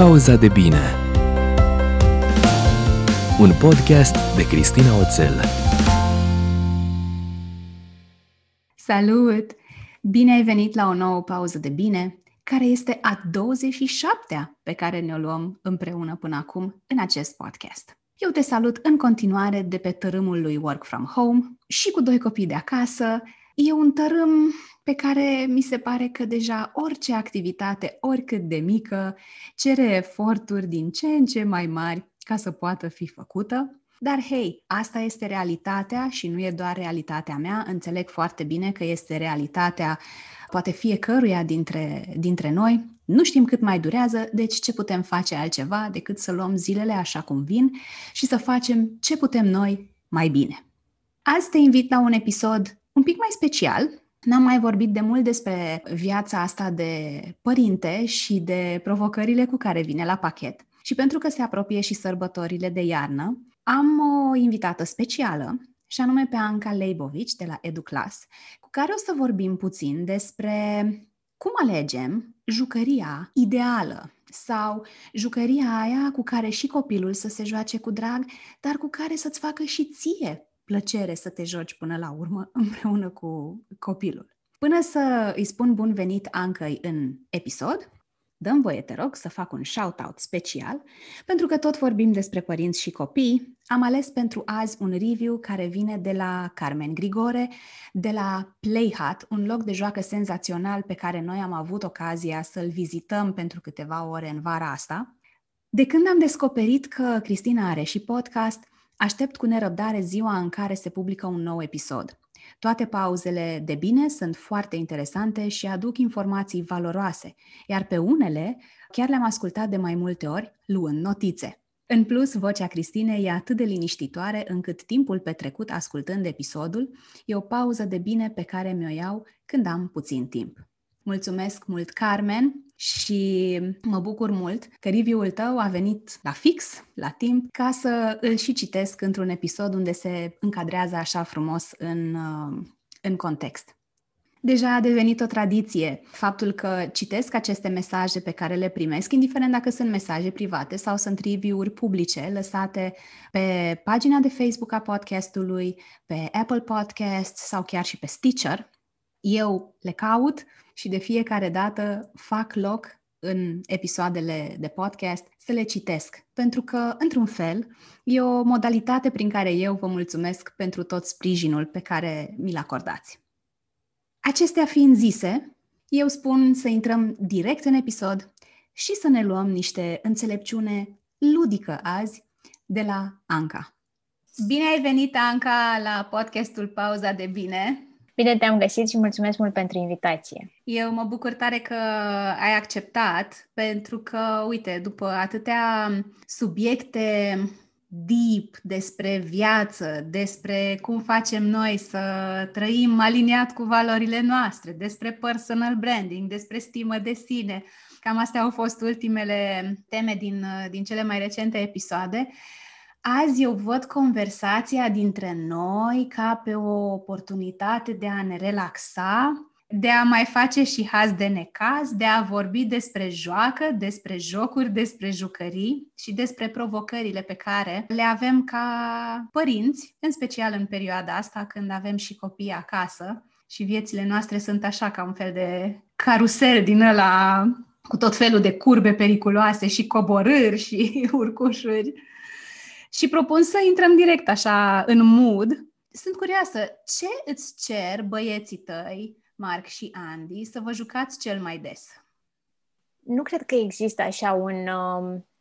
Pauza de bine. Un podcast de Cristina Oțel. Salut! Bine ai venit la o nouă pauză de bine, care este a 27-a pe care ne-o luăm împreună până acum în acest podcast. Eu te salut în continuare de pe tărâmul lui Work From Home și cu doi copii de acasă. E un tărâm pe care mi se pare că deja orice activitate, oricât de mică, cere eforturi din ce în ce mai mari ca să poată fi făcută. Dar, hei, asta este realitatea și nu e doar realitatea mea. Înțeleg foarte bine că este realitatea poate fiecăruia dintre noi. Nu știm cât mai durează, deci ce putem face altceva decât să luăm zilele așa cum vin și să facem ce putem noi mai bine. Azi te invit la un episod un pic mai special. N-am mai vorbit de mult despre viața asta de părinte și de provocările cu care vine la pachet. Și pentru că se apropie și sărbătorile de iarnă, am o invitată specială, și anume pe Anca Leibovici de la EduClass, cu care o să vorbim puțin despre cum alegem jucăria ideală sau jucăria aia cu care și copilul să se joace cu drag, dar cu care să-ți facă și ție plăcere să te joci până la urmă împreună cu copilul. Până să îi spun bun venit Ancăi în episod, dăm voie, te rog, să fac un shout-out special, pentru că tot vorbim despre părinți și copii. Am ales pentru azi un review care vine de la Carmen Grigore, de la PlayHut, un loc de joacă senzațional pe care noi am avut ocazia să-l vizităm pentru câteva ore în vara asta. De când am descoperit că Cristina are și podcast, aștept cu nerăbdare ziua în care se publică un nou episod. Toate pauzele de bine sunt foarte interesante și aduc informații valoroase, iar pe unele chiar le-am ascultat de mai multe ori, luând notițe. În plus, vocea Cristinei e atât de liniștitoare încât timpul petrecut ascultând episodul e o pauză de bine pe care mi-o iau când am puțin timp. Mulțumesc mult, Carmen, și mă bucur mult că review-ul tău a venit la fix, la timp, ca să îl și citesc într-un episod unde se încadrează așa frumos în context. Deja a devenit o tradiție faptul că citesc aceste mesaje pe care le primesc, indiferent dacă sunt mesaje private sau sunt review-uri publice lăsate pe pagina de Facebook a podcastului, pe Apple Podcast sau chiar și pe Stitcher. Eu le caut și de fiecare dată fac loc în episoadele de podcast să le citesc, pentru că, într-un fel, e o modalitate prin care eu vă mulțumesc pentru tot sprijinul pe care mi-l acordați. Acestea fiind zise, eu spun să intrăm direct în episod și să ne luăm niște înțelepciune ludică azi de la Anca. Bine ai venit, Anca, la podcastul Pauza de Bine! Bine te-am găsit și mulțumesc mult pentru invitație. Eu mă bucur tare că ai acceptat, pentru că, uite, după atâtea subiecte deep despre viață, despre cum facem noi să trăim aliniat cu valorile noastre, despre personal branding, despre stimă de sine, cam astea au fost ultimele teme din cele mai recente episoade. Azi eu văd conversația dintre noi ca pe o oportunitate de a ne relaxa, de a mai face și haz de necaz, de a vorbi despre joacă, despre jocuri, despre jucării și despre provocările pe care le avem ca părinți, în special în perioada asta când avem și copii acasă și viețile noastre sunt așa ca un fel de carusel din ăla cu tot felul de curbe periculoase și coborâri și urcușuri. Și propun să intrăm direct așa în mood. Sunt curioasă, ce îți cer băieții tăi, Marc și Andy, să vă jucați cel mai des? Nu cred că există așa un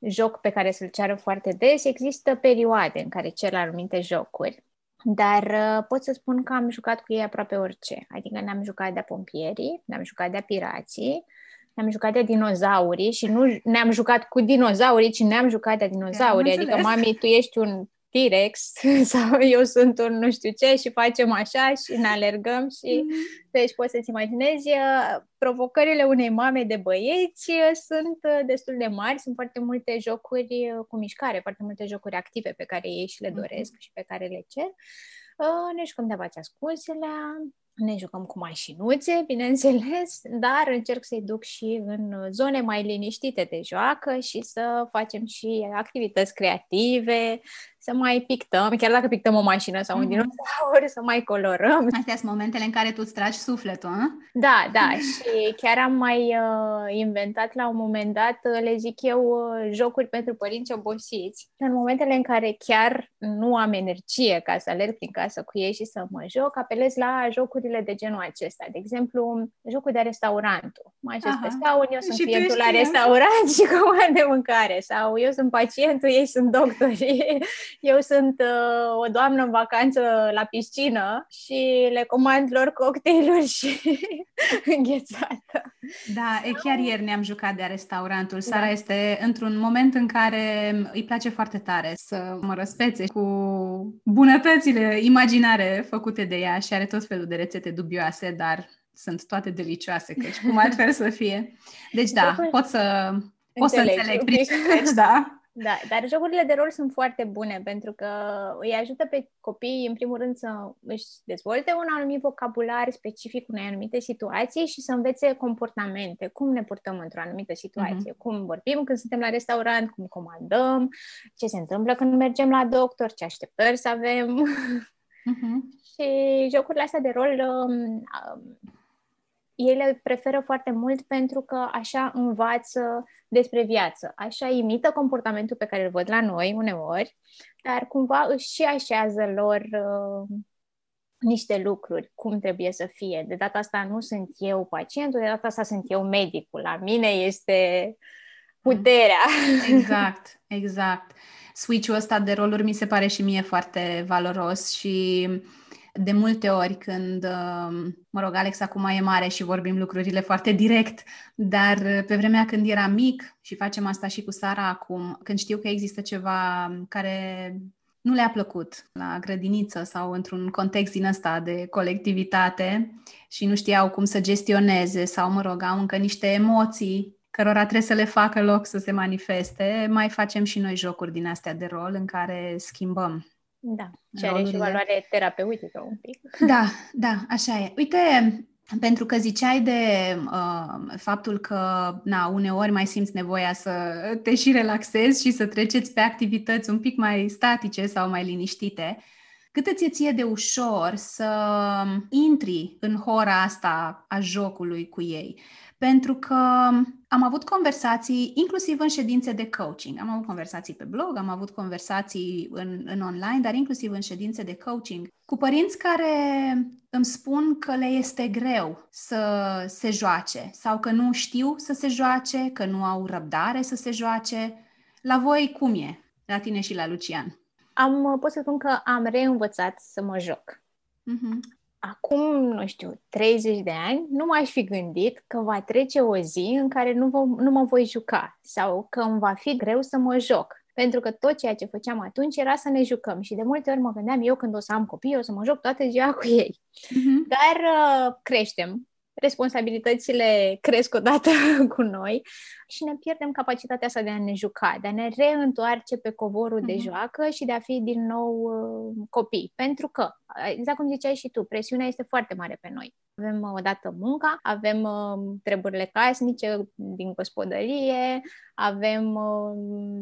joc pe care să-l ceară foarte des. Există perioade în care cer anumite jocuri, dar pot să spun că am jucat cu ei aproape orice. Adică ne-am jucat de-a pompierii, ne-am jucat de-a pirații, ne-am jucat de dinozaurii și nu ne-am jucat cu dinozaurii, ci ne-am jucat de dinozaurii. Adică, mami, tu ești un T-Rex sau eu sunt un nu știu ce și facem așa și ne alergăm și... Deci poți să-ți imaginezi, provocările unei mame de băieți sunt destul de mari, sunt foarte multe jocuri cu mișcare, foarte multe jocuri active pe care ei și le doresc și pe care le cer. Ne jucăm de-a ascunselea, Ne jucăm cu mașinuțe, bineînțeles, dar încerc să-i duc și în zone mai liniștite de joacă și să facem și activități creative, să mai pictăm, chiar dacă pictăm o mașină sau un dinosaur, să mai colorăm. Astea sunt momentele în care tu îți tragi sufletul, a? Da, da, și chiar am mai inventat la un moment dat, le zic eu, jocuri pentru părinți obosiți. În momentele în care chiar nu am energie ca să alerg prin casă cu ei și să mă joc, apelez la jocurile de genul acesta. De exemplu, jocul de restaurantul. Mă așez pe scaun, eu sunt clientul la restaurant și comand de mâncare. Sau eu sunt pacientul, ei sunt doctorii. Eu sunt o doamnă în vacanță la piscină și le comand lor cocktailuri și înghețată. Da, chiar ieri ne-am jucat de restaurantul. Sara este într-un moment în care îi place foarte tare să mă răspețe cu bunătățile imaginare făcute de ea și are tot felul de rețete dubioase, dar sunt toate delicioase, căci cum altfel să fie. Deci da, pot să înțeleg principiile, da. Da, dar jocurile de rol sunt foarte bune pentru că îi ajută pe copii, în primul rând, să își dezvolte un anumit vocabular specific unei anumite situații și să învețe comportamente, cum ne purtăm într-o anumită situație, cum vorbim când suntem la restaurant, cum comandăm, ce se întâmplă când mergem la doctor, ce așteptări să avem. Și jocurile astea de rol... ei le preferă foarte mult pentru că așa învață despre viață. Așa imită comportamentul pe care îl văd la noi uneori, dar cumva își și așează lor niște lucruri, cum trebuie să fie. De data asta nu sunt eu pacientul, de data asta sunt eu medicul. La mine este puterea. Exact, exact. Switch-ul ăsta de roluri mi se pare și mie foarte valoros și... De multe ori când, mă rog, Alex acum e mare și vorbim lucrurile foarte direct, dar pe vremea când era mic, și facem asta și cu Sara acum, când știu că există ceva care nu le-a plăcut la grădiniță sau într-un context din ăsta de colectivitate și nu știau cum să gestioneze sau, mă rog, au încă niște emoții cărora trebuie să le facă loc să se manifeste, mai facem și noi jocuri din astea de rol în care schimbăm. Da, și are și valoare terapeutică un pic. Da, da, așa e. Uite, pentru că ziceai de faptul că uneori mai simți nevoia să te și relaxezi și să treceți pe activități un pic mai statice sau mai liniștite, cât îți ție de ușor să intri în hora asta a jocului cu ei? Pentru că am avut conversații, inclusiv în ședințe de coaching. Am avut conversații pe blog, am avut conversații în online, dar inclusiv în ședințe de coaching, cu părinți care îmi spun că le este greu să se joace sau că nu știu să se joace, că nu au răbdare să se joace. La voi cum e? La tine și la Lucian. Pot să spun că am reînvățat să mă joc. Acum, nu știu, 30 de ani, nu m-aș fi gândit că va trece o zi în care nu mă voi juca sau că îmi va fi greu să mă joc. Pentru că tot ceea ce făceam atunci era să ne jucăm și de multe ori mă gândeam, eu când o să am copii, o să mă joc toată ziua cu ei. Dar creștem, responsabilitățile cresc odată cu noi și ne pierdem capacitatea asta de a ne juca, de a ne reîntoarce pe covorul de joacă și de a fi din nou copii. Pentru că, exact cum ziceai și tu, presiunea este foarte mare pe noi. Avem odată munca, avem treburile casnice din gospodărie, avem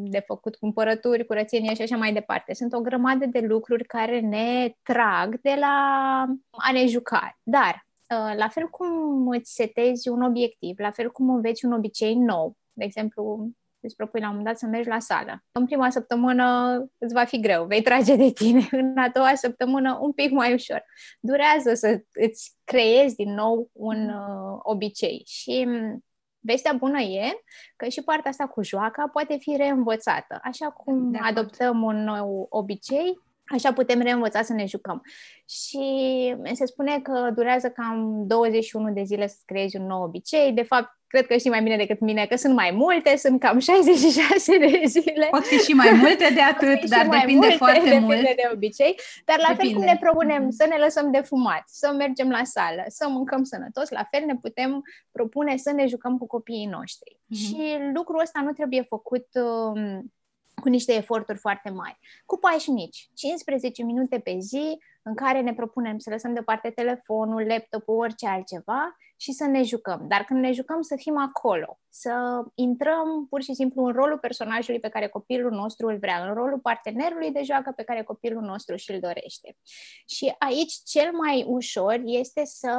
de făcut cumpărături, curățenie și așa mai departe. Sunt o grămadă de lucruri care ne trag de la a ne juca. Dar la fel cum îți setezi un obiectiv, la fel cum înveți un obicei nou, de exemplu, îți propui la un moment dat să mergi la sală. În prima săptămână îți va fi greu, vei trage de tine. În a doua săptămână un pic mai ușor. Durează să îți creezi din nou un obicei. Și vestea bună e că și partea asta cu joaca poate fi reînvățată. Așa cum adoptăm un nou obicei, așa putem reînvăța să ne jucăm. Și se spune că durează cam 21 de zile să-ți creezi un nou obicei. De fapt, cred că știi mai bine decât mine că sunt mai multe, sunt cam 66 de zile. Pot fi și mai multe de atât, dar depinde foarte mult. Depinde de obicei. Dar la fel cum ne propunem să ne lăsăm de fumat, să mergem la sală, să mâncăm sănătos, la fel ne putem propune să ne jucăm cu copiii noștri. Și lucrul ăsta nu trebuie făcut... cu niște eforturi foarte mari. Cu pași mici, 15 minute pe zi, în care ne propunem să lăsăm deoparte telefonul, laptopul, orice altceva și să ne jucăm. Dar când ne jucăm să fim acolo, să intrăm pur și simplu în rolul personajului pe care copilul nostru îl vrea, în rolul partenerului de joacă pe care copilul nostru și-l dorește. Și aici cel mai ușor este să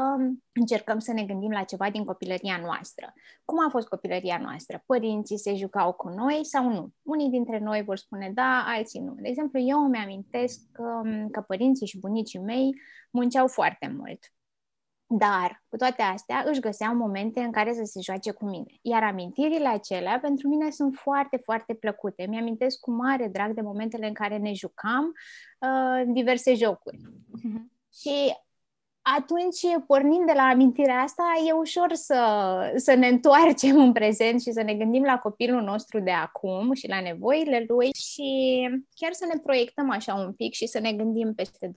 încercăm să ne gândim la ceva din copilăria noastră. Cum a fost copilăria noastră? Părinții se jucau cu noi sau nu? Unii dintre noi vor spune da, alții nu. De exemplu, eu îmi amintesc că părinții și bunicii mei munceau foarte mult. Dar, cu toate astea, își găseau momente în care să se joace cu mine. Iar amintirile acelea, pentru mine, sunt foarte, foarte plăcute. Mi-amintesc cu mare drag de momentele în care ne jucam în diverse jocuri. Și atunci, pornind de la amintirea asta, e ușor să ne întoarcem în prezent și să ne gândim la copilul nostru de acum și la nevoile lui și chiar să ne proiectăm așa un pic și să ne gândim peste 20-30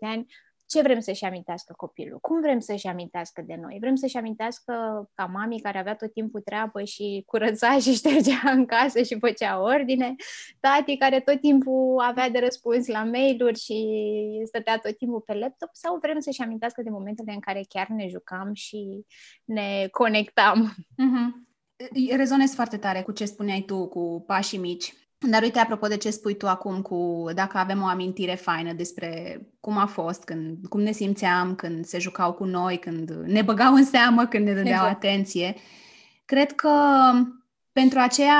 de ani ce vrem să-și amintească copilul, cum vrem să-și amintească de noi. Vrem să-și amintească ca mami care avea tot timpul treabă și curăța și ștergea în casă și făcea ordine, tati care tot timpul avea de răspuns la mail-uri și stătea tot timpul pe laptop, sau vrem să-și amintească de momentele în care chiar ne jucam și ne conectam. Rezonez foarte tare cu ce spuneai tu, cu pașii mici. Dar uite, apropo de ce spui tu acum, cu dacă avem o amintire faină despre cum a fost, cum ne simțeam, când se jucau cu noi, când ne băgau în seamă, când ne dădeau atenție, cred că pentru aceia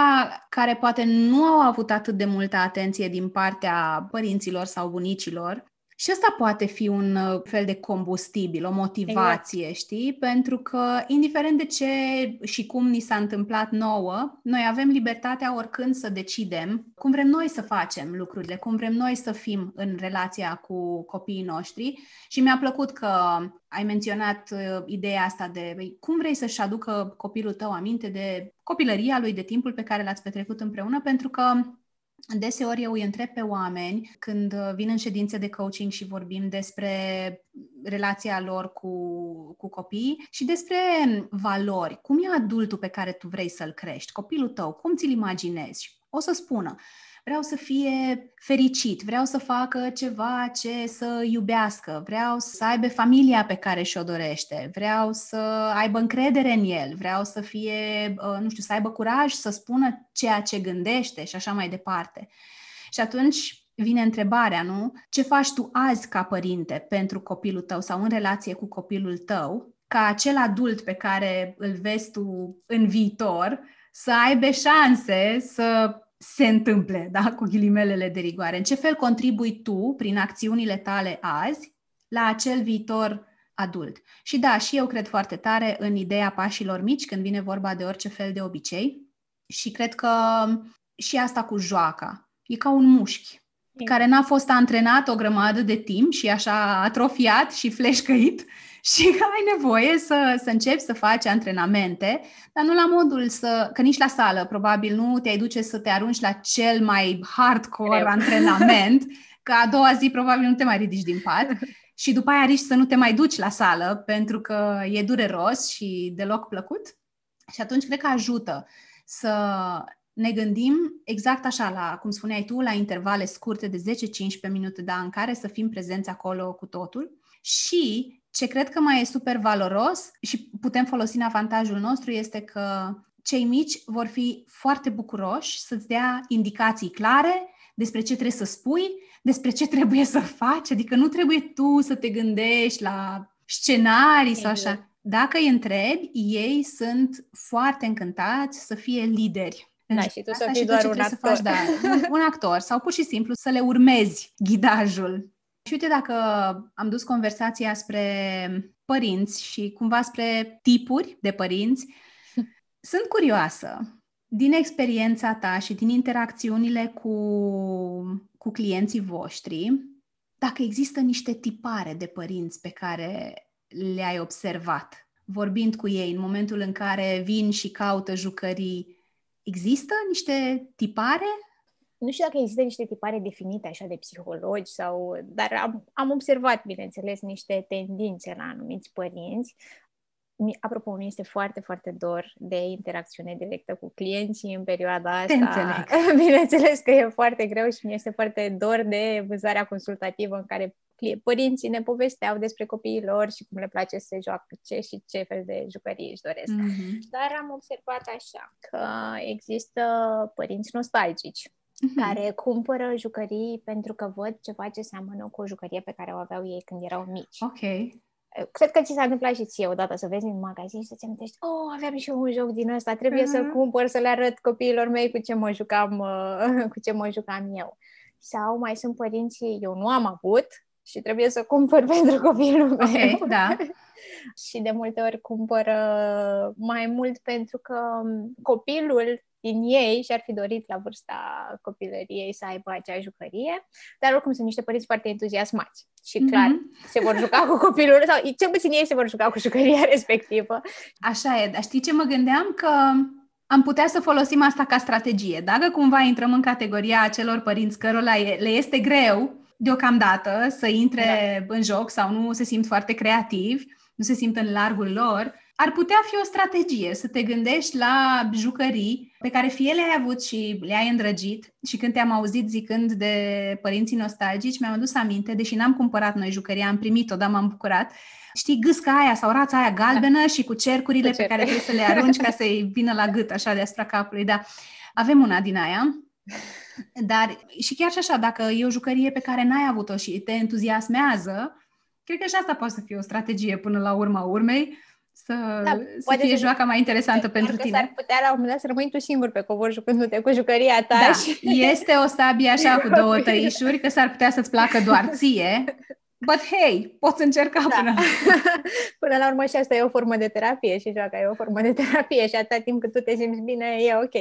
care poate nu au avut atât de multă atenție din partea părinților sau bunicilor, și ăsta poate fi un fel de combustibil, o motivație, știi? Pentru că, indiferent de ce și cum ni s-a întâmplat nouă, noi avem libertatea oricând să decidem cum vrem noi să facem lucrurile, cum vrem noi să fim în relația cu copiii noștri. Și mi-a plăcut că ai menționat ideea asta de cum vrei să-și aducă copilul tău aminte de copilăria lui, de timpul pe care l-ați petrecut împreună, pentru că deseori eu îi întreb pe oameni, când vin în ședințe de coaching și vorbim despre relația lor cu copiii și despre valori. Cum e adultul pe care tu vrei să-l crești? Copilul tău, cum ți-l imaginezi? O să spună, vreau să fie fericit, vreau să facă ceva ce să iubească, vreau să aibă familia pe care și-o dorește, vreau să aibă încredere în el, vreau să fie, nu știu, să aibă curaj să spună ceea ce gândește și așa mai departe. Și atunci vine întrebarea, nu? Ce faci tu azi ca părinte pentru copilul tău sau în relație cu copilul tău, ca acel adult pe care îl vezi tu în viitor să aibă șanse să se întâmple, da? Cu ghilimelele de rigoare. În ce fel contribui tu, prin acțiunile tale azi, la acel viitor adult? Și da, și eu cred foarte tare în ideea pașilor mici când vine vorba de orice fel de obicei și cred că și asta cu joaca e ca un mușchi care n-a fost antrenat o grămadă de timp și așa atrofiat și fleșcăit și ai nevoie să începi să faci antrenamente, dar nu la modul că nici la sală, probabil nu te-ai duce să te arunci la cel mai hardcore antrenament, că a doua zi probabil nu te mai ridici din pat și după aia riști să nu te mai duci la sală pentru că e dureros și deloc plăcut. Și atunci cred că ajută să ne gândim exact așa, la, cum spuneai tu, la intervale scurte de 10-15 minute, dar în care să fim prezenți acolo cu totul. Și ce cred că mai e super valoros și putem folosi în avantajul nostru este că cei mici vor fi foarte bucuroși să-ți dea indicații clare despre ce trebuie să spui, despre ce trebuie să faci, adică nu trebuie tu să te gândești la scenarii sau așa. Dacă îi întrebi, ei sunt foarte încântați să fie lideri. Da, și tu să fii doar un actor. Faci, un actor sau pur și simplu să le urmezi ghidajul. Și uite, dacă am dus conversația spre părinți și cumva spre tipuri de părinți, sunt curioasă, din experiența ta și din interacțiunile cu clienții voștri, dacă există niște tipare de părinți pe care le-ai observat, vorbind cu ei în momentul în care vin și caută jucării. Există niște tipare? Nu știu dacă există niște tipare definite așa de psihologi sau... Dar am observat, bineînțeles, niște tendințe la anumiți părinți. Apropo, mi este foarte, foarte dor de interacțiune directă cu clienții în perioada asta. Bineînțeles că e foarte greu și mi este foarte dor de vânzarea consultativă în care părinții ne povesteau despre copiii lor și cum le place să joacă ce și ce fel de jucării își doresc. Mm-hmm. Dar am observat așa că există părinți nostalgici care cumpără jucării pentru că văd ceva ce seamănă cu o jucărie pe care o aveau ei când erau mici. Ok. Cred că ți s-a întâmplat și ție odată să vezi în magazin și să-ți amintești, oh, aveam și eu un joc din ăsta, trebuie să-l cumpăr, să le arăt copiilor mei cu ce mă jucam, eu. Sau mai sunt părinții, eu nu am avut și trebuie să cumpăr pentru copilul meu. Da. Și de multe ori cumpără mai mult pentru că copilul din ei și-ar fi dorit la vârsta copilăriei să aibă acea jucărie, dar oricum sunt niște părinți foarte entuziasmați și clar se vor juca cu copilul sau cel puțin ei se vor juca cu jucăria respectivă. Așa e, dar știi ce mă gândeam? Că am putea să folosim asta ca strategie. Dacă cumva intrăm în categoria acelor părinți cărora le este greu deocamdată să intre în joc sau nu se simt foarte creativi, nu se simt în largul lor, ar putea fi o strategie să te gândești la jucării pe care fie le-ai avut și le-ai îndrăgit. Și când te-am auzit zicând de părinții nostalgici, mi-am adus aminte, deși n-am cumpărat noi jucăria, am primit-o, dar m-am bucurat. Știi, gâsca aia sau rața aia galbenă și cu cercurile pe care trebuie să le arunci ca să-i vină la gât, așa, deasupra capului. Da, avem una din aia. Dar și chiar și așa, dacă e o jucărie pe care n-ai avut-o și te entuziasmează, cred că și asta poate să fie o strategie până la urma urmei. Să fie joaca mai interesantă pentru tine. S-ar putea la un moment dat să rămâi tu singur pe covor jucându-te cu jucăria ta. Da, și... este o sabie așa cu două tăișuri, că s-ar putea să-ți placă doar ție. But hey, poți încerca până la urmă și asta e o formă de terapie și joaca e o formă de terapie și atâta timp cât tu te simți bine, e ok.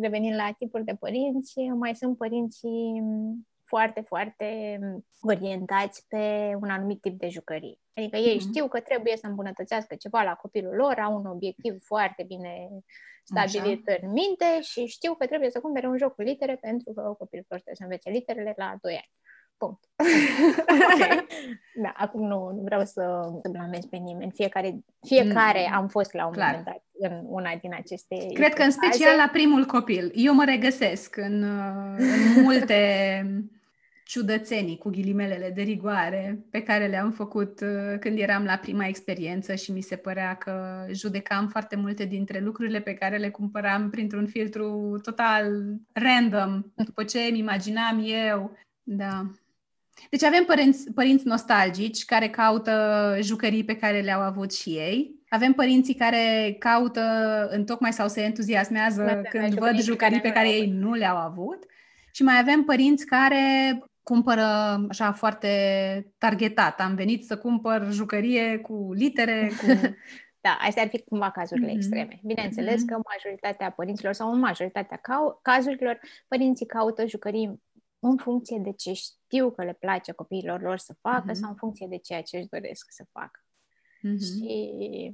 Revenind la tipuri de părinți, mai sunt părinții foarte, foarte orientați pe un anumit tip de jucării. Adică ei știu că trebuie să îmbunătățească ceva la copilul lor, au un obiectiv foarte bine stabilit în minte și știu că trebuie să cumpere un joc cu litere pentru că copilul lor trebuie să învețe literele la 2 ani. Punct. Okay. Da, acum nu vreau să blamez pe nimeni. Fiecare am fost la un moment dat în una din aceste... Cred că în special la primul copil. Eu mă regăsesc în multe... ciudățenii, cu ghilimelele de rigoare, pe care le-am făcut când eram la prima experiență și mi se părea că judecam foarte multe dintre lucrurile pe care le cumpăram printr-un filtru total random, după ce îmi imaginam eu. Da. Deci avem părinți nostalgici care caută jucării pe care le-au avut și ei. Avem părinții care caută întocmai sau se entuziasmează când văd jucării pe care ei nu le-au avut. Și mai avem părinți care cumpără așa foarte targetat. Am venit să cumpăr jucărie cu litere, cu... Da, astea ar fi cumva cazurile extreme. Bineînțeles că majoritatea părinților sau majoritatea cazurilor, părinții caută jucării în funcție de ce știu că le place copiilor lor să facă sau în funcție de ceea ce își doresc să facă. Și...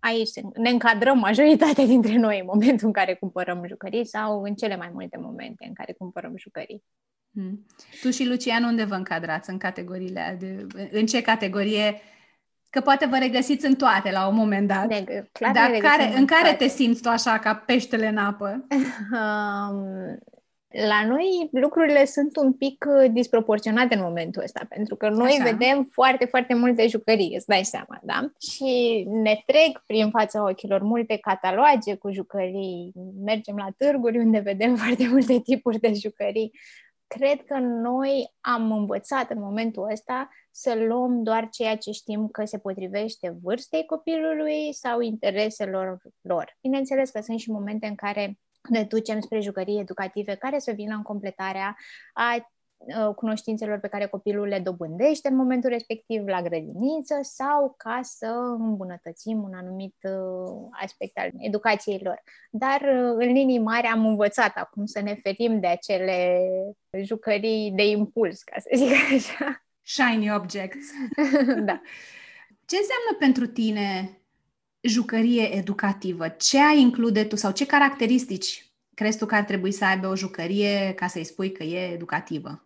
aici ne încadrăm majoritatea dintre noi în momentul în care cumpărăm jucării sau în cele mai multe momente în care cumpărăm jucării. Tu și Lucian unde vă încadrați în categoriile? În ce categorie? Că poate vă regăsiți în toate la un moment dat. Dar în care te simți tu așa ca peștele în apă? La noi lucrurile sunt un pic disproporționate în momentul ăsta, pentru că noi vedem foarte, foarte multe jucării, îți dai seama, da? Și ne trec prin fața ochilor multe cataloage cu jucării, mergem la târguri unde vedem foarte multe tipuri de jucării. Cred că noi am învățat în momentul ăsta să luăm doar ceea ce știm că se potrivește vârstei copilului sau intereselor lor. Bineînțeles că sunt și momente în care ne ducem spre jucării educative care să vină în completarea a cunoștințelor pe care copilul le dobândește în momentul respectiv la grădiniță sau ca să îmbunătățim un anumit aspect al educației lor. Dar în linii mari am învățat acum să ne ferim de acele jucării de impuls, ca să zic așa. Shiny objects. Da. Ce înseamnă pentru tine jucărie educativă? Ce ai include tu sau ce caracteristici crezi tu că ar trebui să aibă o jucărie ca să-i spui că e educativă?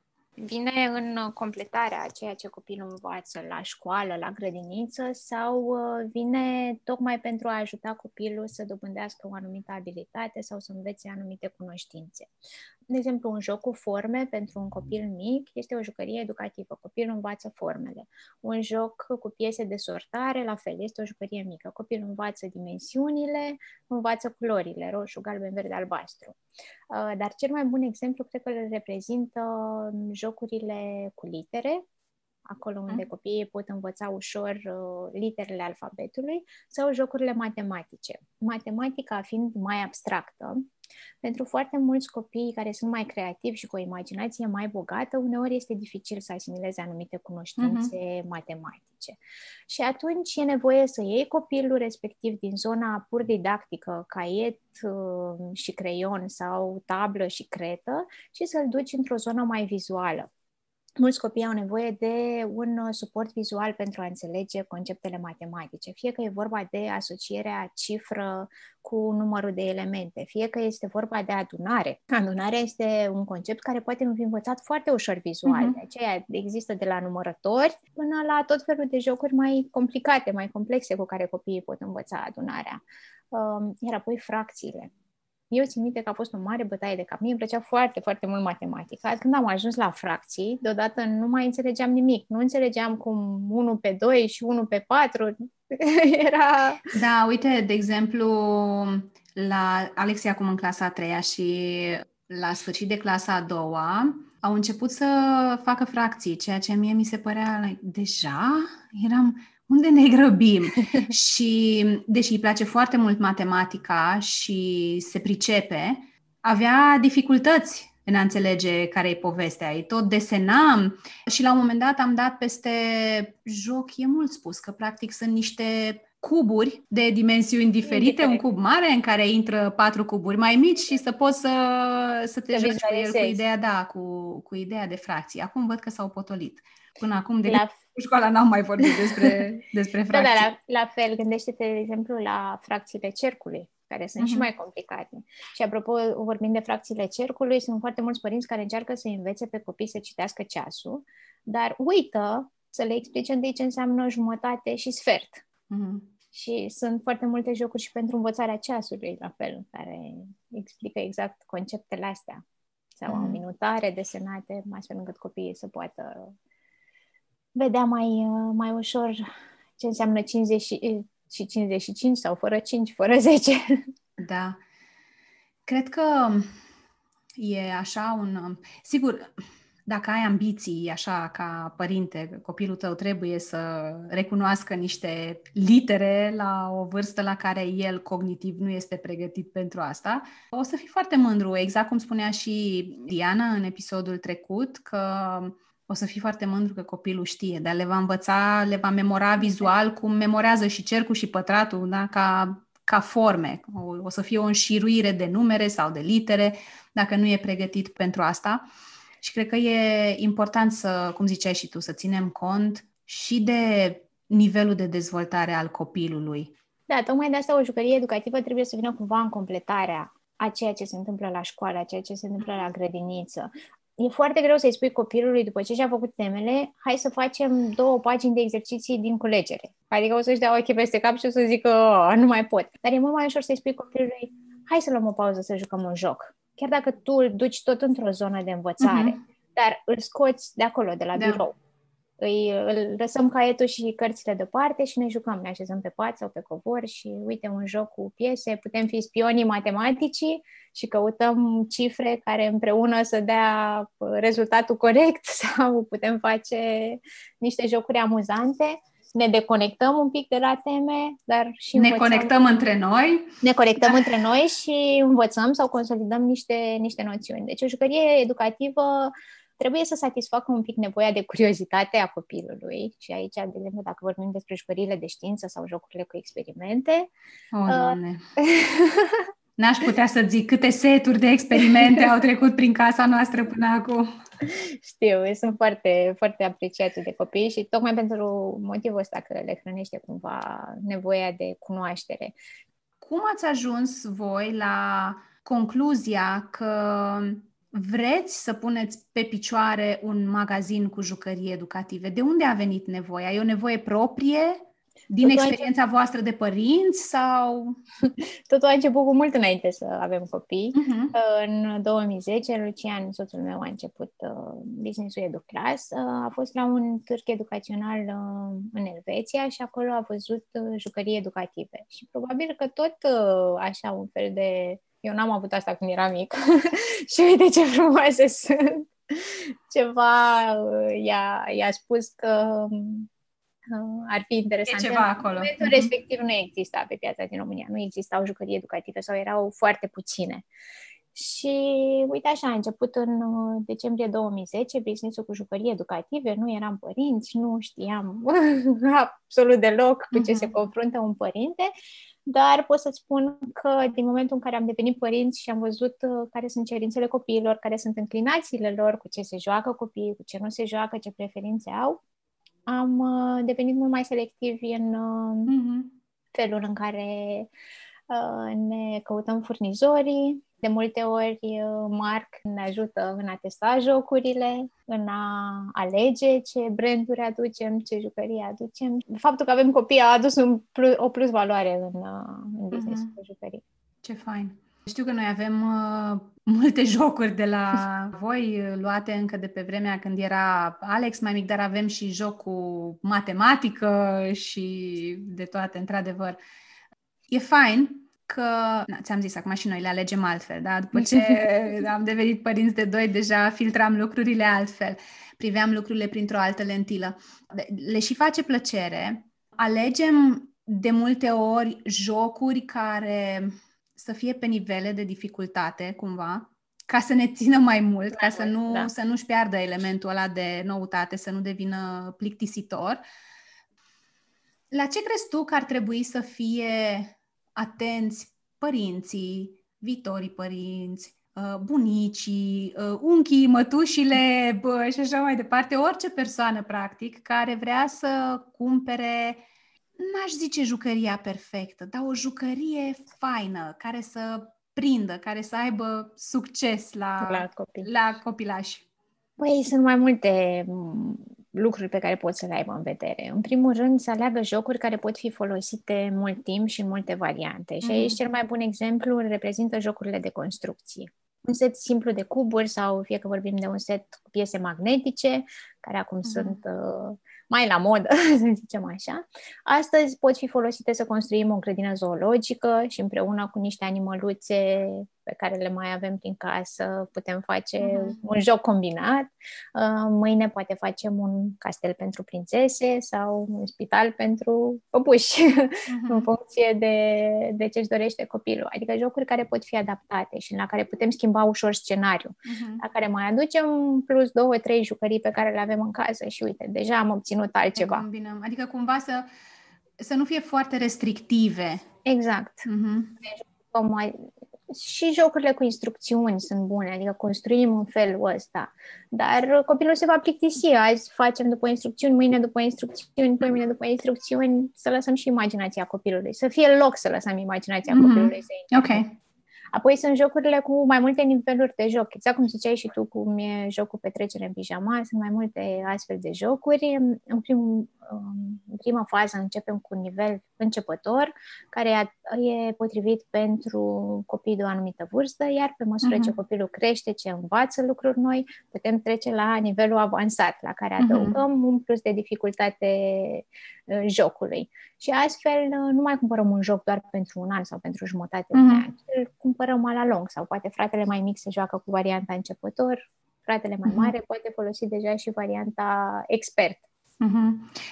Vine în completarea a ceea ce copilul învață la școală, la grădiniță sau vine tocmai pentru a ajuta copilul să dobândească o anumită abilitate sau să învețe anumite cunoștințe. De exemplu, un joc cu forme pentru un copil mic este o jucărie educativă. Copilul învață formele. Un joc cu piese de sortare, la fel, este o jucărie mică. Copilul învață dimensiunile, învață culorile, roșu, galben, verde, albastru. Dar cel mai bun exemplu, cred că îl reprezintă jocurile cu litere, acolo unde copiii pot învăța ușor literele alfabetului, sau jocurile matematice. Matematica fiind mai abstractă, pentru foarte mulți copii care sunt mai creativi și cu o imaginație mai bogată, uneori este dificil să asimileze anumite cunoștințe matematice. Și atunci e nevoie să iei copilul respectiv din zona pur didactică, caiet și creion sau tablă și cretă, și să-l duci într-o zonă mai vizuală. Mulți copii au nevoie de un suport vizual pentru a înțelege conceptele matematice, fie că e vorba de asocierea cifră cu numărul de elemente, fie că este vorba de adunare. Adunarea este un concept care poate fi învățat foarte ușor vizual, de aceea există de la numărători până la tot felul de jocuri mai complicate, mai complexe cu care copiii pot învăța adunarea. Iar apoi fracțiile. Eu țin minte că a fost o mare bătaie de cap. Mie îmi plăcea foarte, foarte mult matematica. Când am ajuns la fracții, deodată nu mai înțelegeam nimic. Nu înțelegeam cum 1 pe 2 și 1 pe 4 era... Da, uite, de exemplu, la Alex acum în clasa a 3-a și la sfârșit de clasa a 2-a au început să facă fracții, ceea ce mie mi se părea... Deja eram... Unde ne grăbim? Și, deși îi place foarte mult matematica și se pricepe, avea dificultăți în a înțelege care e povestea. Îi tot desenam și la un moment dat am dat peste joc, e mult spus, că practic sunt niște cuburi de dimensiuni diferite, un cub mare în care intră 4 cuburi mai mici și să poți să te joci cu el, cu ideea de fracții. Acum văd că s-au potolit. Până acum, cu școala n-am mai vorbit despre fracții. Da, la fel, gândește-te, de exemplu, la fracțiile cercului, care sunt și mai complicate. Și apropo, vorbind de fracțiile cercului, sunt foarte mulți părinți care încearcă să învețe pe copii să citească ceasul, dar uită să le explice întâi ce înseamnă jumătate și sfert. Și sunt foarte multe jocuri și pentru învățarea ceasului, la fel, care explică exact conceptele astea. Sau minutare, desenate, astfel încât copiii să poată vedea mai ușor ce înseamnă 50 și 55 sau fără 5, fără 10. Da. Cred că e așa un... Sigur, dacă ai ambiții, așa, ca părinte, copilul tău trebuie să recunoască niște litere la o vârstă la care el cognitiv nu este pregătit pentru asta, o să fii foarte mândru, exact cum spunea și Diana în episodul trecut, că... O să fii foarte mândru că copilul știe, dar le va învăța, le va memora vizual cum memorează și cercul și pătratul, da? ca forme. O să fie o înșiruire de numere sau de litere, dacă nu e pregătit pentru asta. Și cred că e important să, cum ziceai și tu, să ținem cont și de nivelul de dezvoltare al copilului. Da, tocmai de asta o jucărie educativă trebuie să vină cumva în completarea a ceea ce se întâmplă la școală, a ceea ce se întâmplă la grădiniță. E foarte greu să-i spui copilului, după ce și-a făcut temele, hai să facem 2 pagini de exerciții din culegere. Adică o să-și dea ochii peste cap și o să zică, nu mai pot. Dar e mult mai ușor să-i spui copilului, hai să luăm o pauză să jucăm un joc. Chiar dacă tu îl duci tot într-o zonă de învățare, dar îl scoți de acolo, de la birou. Îl lăsăm caietul și cărțile deoparte și ne jucăm, ne așezăm pe pat sau pe covor și uite un joc cu piese, putem fi spionii matematicii și căutăm cifre care împreună să dea rezultatul corect sau putem face niște jocuri amuzante, ne deconectăm un pic de la teme, dar și ne conectăm între noi. Ne conectăm între noi și învățăm sau consolidăm niște noțiuni. Deci o jucărie educativă trebuie să satisfacă un pic nevoia de curiozitate a copilului și aici, de exemplu, dacă vorbim despre jucăriile de știință sau jocurile cu experimente... Doamne! N-aș putea să zic câte seturi de experimente au trecut prin casa noastră până acum. Știu, sunt foarte, foarte apreciate de copii și tocmai pentru motivul ăsta că le hrănește cumva nevoia de cunoaștere. Cum ați ajuns voi la concluzia că... Vreți să puneți pe picioare un magazin cu jucării educative? De unde a venit nevoia? E o nevoie proprie? Din totul experiența voastră de părinți sau? Totul a început cu mult înainte să avem copii. Uh-huh. În 2010, Lucian, soțul meu, a început business-ul EduClass. A fost la un târg educațional în Elveția și acolo a văzut jucării educative. Și probabil că tot așa un fel de... Eu n-am avut asta când eram mic și uite ce frumoase sunt. Ceva i-a spus că ar fi interesant. E ceva acolo. În momentul respectiv nu exista pe piața din România. Nu existau jucării educative sau erau foarte puține. Și uite așa, a început în decembrie 2010 business-ul cu jucării educative. Nu eram părinți, nu știam absolut deloc cu ce se confruntă un părinte. Dar pot să-ți spun că din momentul în care am devenit părinți și am văzut care sunt cerințele copiilor, care sunt înclinațiile lor, cu ce se joacă copiii, cu ce nu se joacă, ce preferințe au, am devenit mult mai selectivi în felul în care ne căutăm furnizorii. De multe ori Marc ne ajută în a testa jocurile, în a alege ce branduri aducem, ce jucării aducem. Faptul că avem copii a adus o plus valoare în business cu jucării. Ce fain! Știu că noi avem multe jocuri de la voi, luate încă de pe vremea când era Alex mai mic, dar avem și jocul matematică și de toate, într-adevăr. E fain că, ți-am zis, acum și noi le alegem altfel, da? După ce am devenit părinți de doi, deja filtram lucrurile altfel, priveam lucrurile printr-o altă lentilă. Le și face plăcere. Alegem de multe ori jocuri care să fie pe nivele de dificultate, cumva, ca să ne țină mai mult, ca să nu, să nu-și piardă elementul ăla de noutate, să nu devină plictisitor. La ce crezi tu că ar trebui să fie atenți părinții, viitorii părinți, bunicii, unchii, mătușile și așa mai departe, orice persoană, practic, care vrea să cumpere, n-aș zice jucăria perfectă, dar o jucărie faină, care să prindă, care să aibă succes la copilași? Păi, sunt mai multe lucruri pe care pot să le aibă în vedere. În primul rând, să aleagă jocuri care pot fi folosite mult timp și în multe variante. Și aici cel mai bun exemplu îl reprezintă jocurile de construcții. Un set simplu de cuburi sau fie că vorbim de un set cu piese magnetice, care acum sunt mai la modă, să zicem așa. Astăzi pot fi folosite să construim o grădină zoologică și împreună cu niște animăluțe pe care le mai avem prin casă putem face un joc combinat. Mâine poate facem un castel pentru prințese sau un spital pentru păpuși, în funcție de ce-și dorește copilul. Adică jocuri care pot fi adaptate și la care putem schimba ușor scenariul, la care mai aducem plus 2-3 jucării pe care le avem în casă și uite, deja am obținut altceva. Combinăm. Adică cumva să nu fie foarte restrictive. Exact. Și jocurile cu instrucțiuni sunt bune, adică construim în felul ăsta. Dar copilul se va plictisi, azi facem după instrucțiuni, mâine după instrucțiuni, poimâine după instrucțiuni, să lăsăm și imaginația copilului. Să fie loc să lăsăm imaginația copilului să intre. Okay. Apoi sunt jocurile cu mai multe niveluri de joc. Exact cum ziceai și tu, cum e jocul petrecere în pijama, sunt mai multe astfel de jocuri. În prima fază începem cu un nivel începător, care e potrivit pentru copii de o anumită vârstă, iar pe măsură ce copilul crește, ce învață lucruri noi, putem trece la nivelul avansat, la care adăugăm un plus de dificultate jocului. Și astfel nu mai cumpărăm un joc doar pentru un an sau pentru jumătate de an, îl cumpărăm la lung sau poate fratele mai mic se joacă cu varianta începător, fratele mai mare poate folosi deja și varianta expert.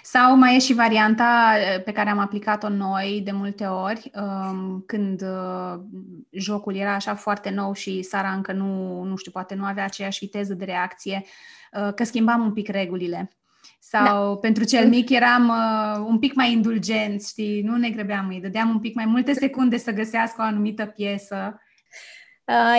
Sau mai e și varianta pe care am aplicat-o noi de multe ori, când jocul era așa foarte nou și Sara încă nu știu, poate nu avea aceeași viteză de reacție, că schimbam un pic regulile. Sau pentru cel mic eram un pic mai indulgenți, știi, nu ne grăbeam, îi dădeam un pic mai multe secunde să găsească o anumită piesă.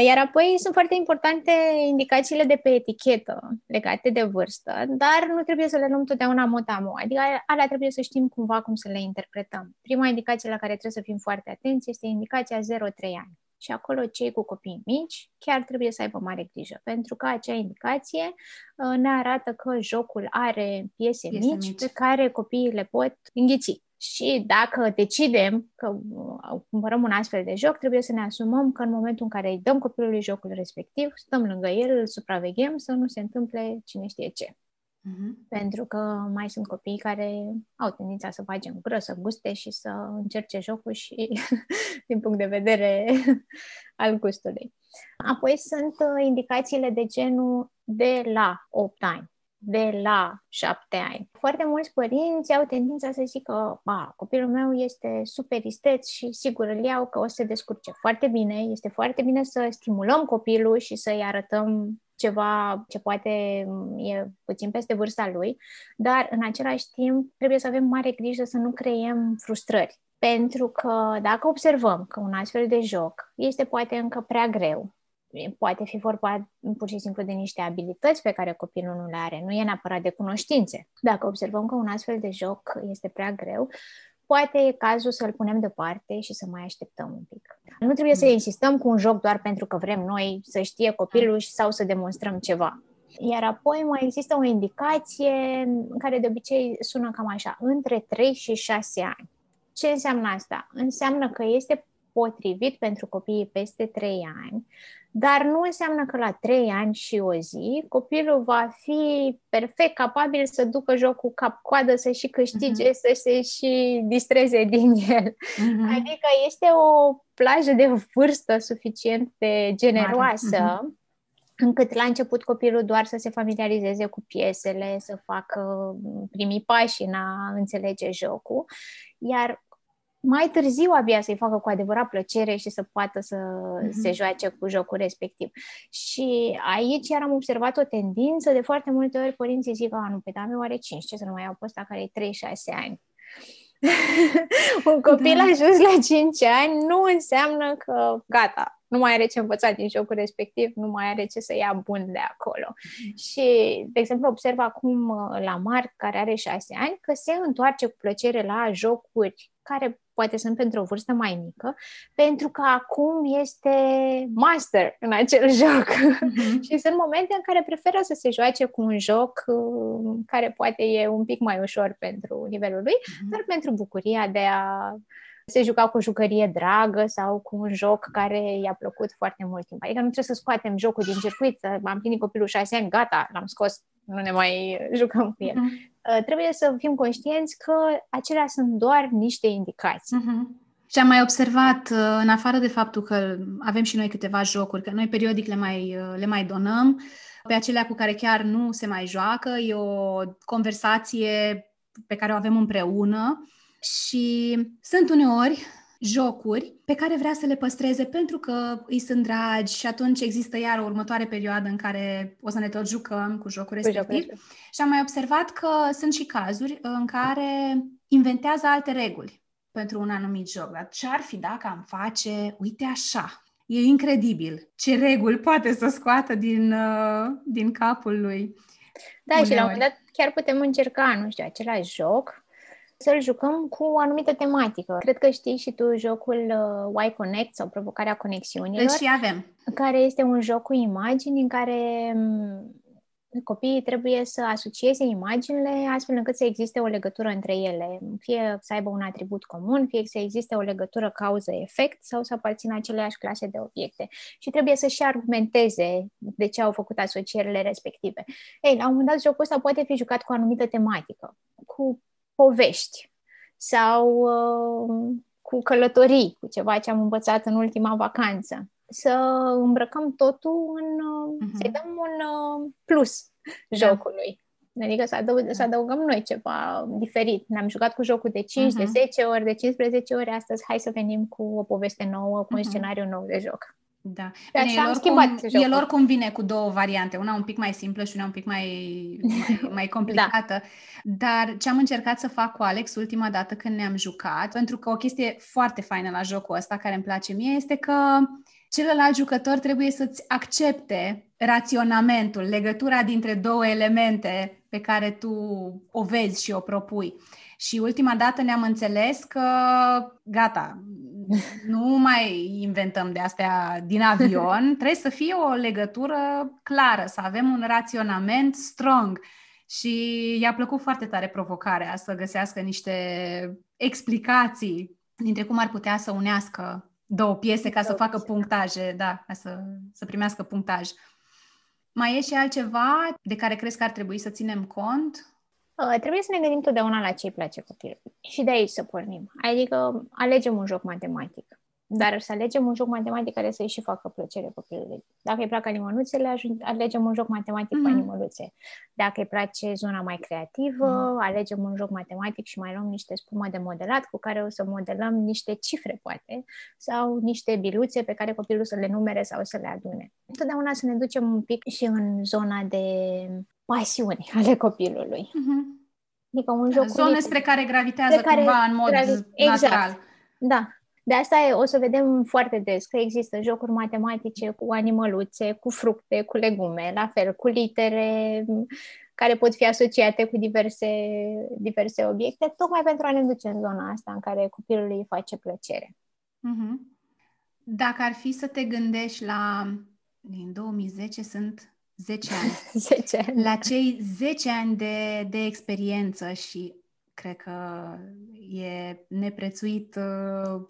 Iar apoi sunt foarte importante indicațiile de pe etichetă legate de vârstă, dar nu trebuie să le luăm totdeauna mot-a-mot. Adică alea trebuie să știm cumva cum să le interpretăm. Prima indicație la care trebuie să fim foarte atenți este indicația 0-3 ani. Și acolo cei cu copii mici chiar trebuie să aibă mare grijă, pentru că acea indicație ne arată că jocul are piese mici pe care copiii le pot înghiți. Și dacă decidem că cumpărăm un astfel de joc, trebuie să ne asumăm că în momentul în care îi dăm copilului jocul respectiv, stăm lângă el, îl supraveghem să nu se întâmple cine știe ce. Uh-huh. Pentru că mai sunt copii care au tendința să bage în gură, să guste și să încerce jocul și din punct de vedere al gustului. Apoi sunt indicațiile de genul de la 8 ani. De la 7 ani. Foarte mulți părinți au tendința să zică copilul meu este super isteț și sigur îl iau că o să se descurce foarte bine. Este foarte bine să stimulăm copilul și să-i arătăm ceva ce poate e puțin peste vârsta lui, dar în același timp trebuie să avem mare grijă să nu creăm frustrări. Pentru că dacă observăm că un astfel de joc este poate încă prea greu, poate fi vorba pur și simplu de niște abilități pe care copilul nu le are, nu e neapărat de cunoștințe. Dacă observăm că un astfel de joc este prea greu, poate e cazul să-l punem deoparte și să mai așteptăm un pic. Nu trebuie să insistăm cu un joc doar pentru că vrem noi să știe copilul sau să demonstrăm ceva. Iar apoi mai există o indicație care de obicei sună cam așa, între 3 și 6 ani. Ce înseamnă asta? Înseamnă că este potrivit pentru copiii peste 3 ani, dar nu înseamnă că la 3 ani și o zi copilul va fi perfect capabil să ducă jocul cap-coadă, să și câștige, să se și distreze din el. Adică este o plajă de vârstă suficient de generoasă încât la început copilul doar să se familiarizeze cu piesele, să facă primii pași în a înțelege jocul, iar mai târziu abia să-i facă cu adevărat plăcere și să poată să se joace cu jocul respectiv. Și aici iar am observat o tendință, de foarte multe ori părinții zic, nu, pe dame oare 5, ce să nu mai iau pe ăsta care e 3-6 ani. Un copil ajuns la 5 ani nu înseamnă că gata, nu mai are ce învăța din jocul respectiv, nu mai are ce să ia bun de acolo. Și, de exemplu, observ acum la Marc, care are 6 ani, că se întoarce cu plăcere la jocuri care poate sunt pentru o vârstă mai mică, pentru că acum este master în acel joc. Și sunt momente în care preferă să se joace cu un joc care poate e un pic mai ușor pentru nivelul lui, dar pentru bucuria de a se juca cu o jucărie dragă sau cu un joc care i-a plăcut foarte mult timp. Adică nu trebuie să scoatem jocul din circuit, am plinit copilul 6 ani, gata, l-am scos, nu ne mai jucăm cu el. Trebuie să fim conștienți că acelea sunt doar niște indicații. Și am mai observat, în afară de faptul că avem și noi câteva jocuri, că noi periodic le mai donăm, pe acelea cu care chiar nu se mai joacă, e o conversație pe care o avem împreună. Și sunt uneori jocuri pe care vrea să le păstreze pentru că îi sunt dragi și atunci există iar o următoare perioadă în care o să ne tot jucăm cu jocul respectiv. Și am mai observat că sunt și cazuri în care inventează alte reguli pentru un anumit joc. Dar ce-ar fi dacă am face, uite așa, e incredibil ce reguli poate să scoată din capul lui. Da, uneori. Și la un moment dat chiar putem încerca, nu știu, același joc, să-l jucăm cu o anumită tematică. Cred că știi și tu jocul Why Connect sau provocarea conexiunilor. Deci și avem. Care este un joc cu imagini în care copiii trebuie să asocieze imaginile astfel încât să existe o legătură între ele. Fie să aibă un atribut comun, fie să existe o legătură cauză-efect sau să aparțină aceleași clase de obiecte. Și trebuie să-și argumenteze de ce au făcut asocierile respective. Ei, la un moment dat, jocul ăsta poate fi jucat cu o anumită tematică, cu povești sau cu călătorii, cu ceva ce am învățat în ultima vacanță. Să îmbrăcăm totul să-i dăm un plus jocului. Adică să adăugăm noi ceva diferit. Ne-am jucat cu jocul de 5, de 10 ori, de 15 ori. Astăzi hai să venim cu o poveste nouă, cu un scenariu nou de joc. Da. El oricum vine cu două variante, una un pic mai simplă și una un pic mai complicată. Da. Dar ce am încercat să fac cu Alex ultima dată când ne-am jucat, pentru că o chestie foarte faină la jocul ăsta care îmi place mie este că celălalt jucător trebuie să-ți accepte raționamentul, legătura dintre două elemente pe care tu o vezi și o propui. Și ultima dată ne-am înțeles că gata, nu mai inventăm de astea din avion, trebuie să fie o legătură clară, să avem un raționament strong. Și i-a plăcut foarte tare provocarea să găsească niște explicații dintre cum ar putea să unească două piese ca să facă punctaje, da, ca să primească punctaj. Mai e și altceva de care crezi că ar trebui să ținem cont? Trebuie să ne gândim totdeauna la ce îi place copilului. Și de aici să pornim. Adică alegem un joc matematic. Dar să alegem un joc matematic care să-i și facă plăcere copilului. Dacă îi plac animăluțele, alegem un joc matematic cu animăluțe. Dacă îi place zona mai creativă, alegem un joc matematic și mai luăm niște spumă de modelat cu care o să modelăm niște cifre, poate, sau niște biluțe pe care copilul să le numere sau să le adune. Întotdeauna să ne ducem un pic și în zona de pasiuni ale copilului. Adică un joc zone spre care gravitează cumva în mod natural. Da. De asta o să vedem foarte des că există jocuri matematice cu animăluțe, cu fructe, cu legume, la fel, cu litere care pot fi asociate cu diverse obiecte, tocmai pentru a ne duce în zona asta în care copilului îi face plăcere. Dacă ar fi să te gândești la... Din 2010 sunt 10 ani. 10 ani. La cei 10 ani de experiență și... Cred că e neprețuit,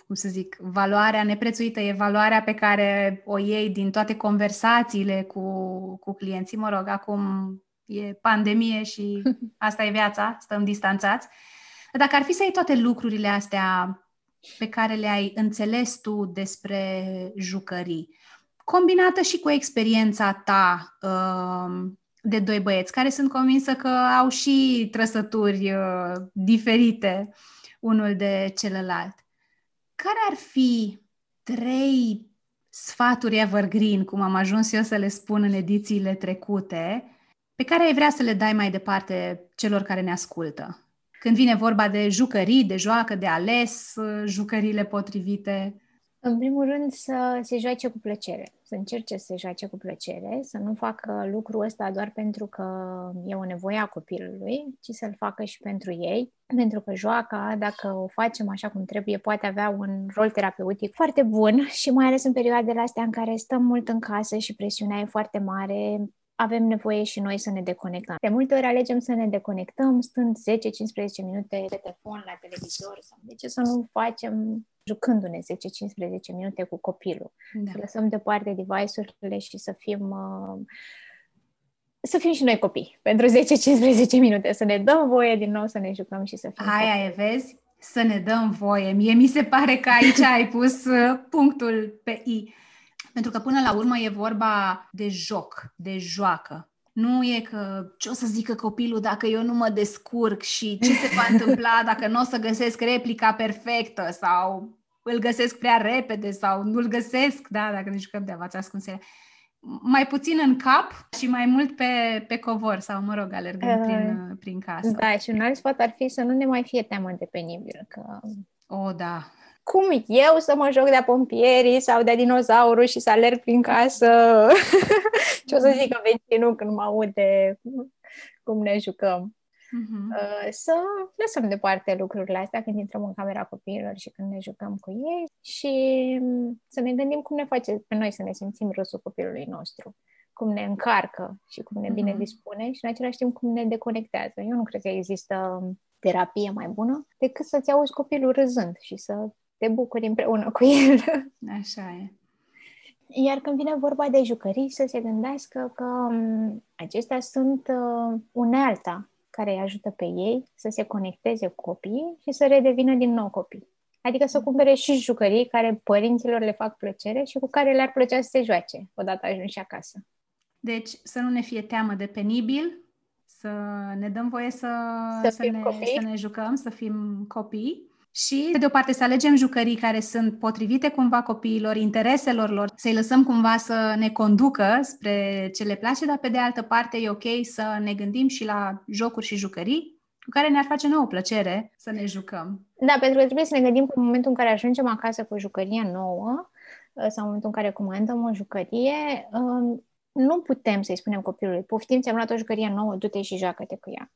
cum să zic, valoarea neprețuită e valoarea pe care o iei din toate conversațiile cu clienții. Mă rog, acum e pandemie și asta e viața, stăm distanțați. Dacă ar fi să iei toate lucrurile astea pe care le-ai înțeles tu despre jucării, combinată și cu experiența ta de doi băieți, care sunt convinsă că au și trăsături diferite unul de celălalt. Care ar fi 3 sfaturi evergreen, cum am ajuns eu să le spun în edițiile trecute, pe care ai vrea să le dai mai departe celor care ne ascultă? Când vine vorba de jucării, de joacă, de ales, jucăriile potrivite... În primul rând să se joace cu plăcere, să încerce să se joace cu plăcere, să nu facă lucrul ăsta doar pentru că e o nevoie a copilului, ci să-l facă și pentru ei, pentru că joaca, dacă o facem așa cum trebuie, poate avea un rol terapeutic foarte bun și mai ales în perioadele astea în care stăm mult în casă și presiunea e foarte mare, avem nevoie și noi să ne deconectăm. De multe ori alegem să ne deconectăm stând 10-15 minute de telefon, la televizor, sau de ce să nu facem... jucându-ne 10-15 minute cu copilul. Da. Să lăsăm deoparte device-urile și să fim și noi copii. Pentru 10-15 minute să ne dăm voie din nou să ne jucăm și să fim aia copii. E, vezi? Să ne dăm voie. Mie mi se pare că aici ai pus punctul pe I. Pentru că până la urmă e vorba de joc, de joacă. Nu e că ce o să zică copilul dacă eu nu mă descurc și ce se va întâmpla dacă nu o să găsesc replica perfectă sau îl găsesc prea repede sau nu-l găsesc, da, dacă ne jucăm de avați ascunse. Mai puțin în cap și mai mult pe covor sau, mă rog, alergând prin casă. Da, și un alt sfat ar fi să nu ne mai fie teamă de penibil. Că... O, da. Cum eu să mă joc de-a pompierii sau de-a dinozaurul și să alerg prin casă? Ce o să zică vecinul când mă aude cum ne jucăm? Să lăsăm departe lucrurile astea când intrăm în camera copiilor și când ne jucăm cu ei și să ne gândim cum ne face pe noi să ne simțim râsul copilului nostru, cum ne încarcă și cum ne bine dispune și în același timp cum ne deconectează. Eu nu cred că există terapie mai bună decât să-ți auzi copilul râzând și să te bucuri împreună cu el. Așa e. Iar când vine vorba de jucării, să se gândească că acestea sunt unealta care îi ajută pe ei să se conecteze cu copiii și să redevină din nou copii. Adică să cumpere și jucării care părinților le fac plăcere și cu care le-ar plăcea să se joace odată ajunși acasă. Deci să nu ne fie teamă de penibil, să ne dăm voie să ne jucăm, să fim copii. Și, de o parte, să alegem jucării care sunt potrivite cumva copiilor, intereselor lor, să-i lăsăm cumva să ne conducă spre ce le place, dar, pe de altă parte, e ok să ne gândim și la jocuri și jucării cu care ne-ar face nouă plăcere să ne jucăm. Da, pentru că trebuie să ne gândim că în momentul în care ajungem acasă cu o jucărie nouă sau în momentul în care comandăm o jucărie, nu putem să-i spunem copilului, poftim, ți-am luat o jucărie nouă, du-te și joacă-te cu ea.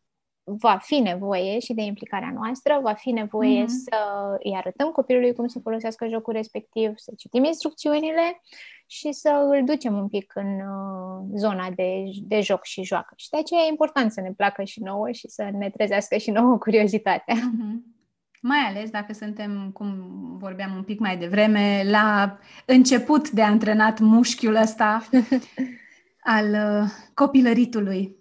Va fi nevoie și de implicarea noastră, va fi nevoie să îi arătăm copilului cum să folosească jocul respectiv, să citim instrucțiunile și să îl ducem un pic în zona de joc și joacă. Și de aceea e important să ne placă și nouă și să ne trezească și nouă curiozitatea. mai ales dacă suntem, cum vorbeam un pic mai devreme, la început de antrenat mușchiul ăsta al copilăritului.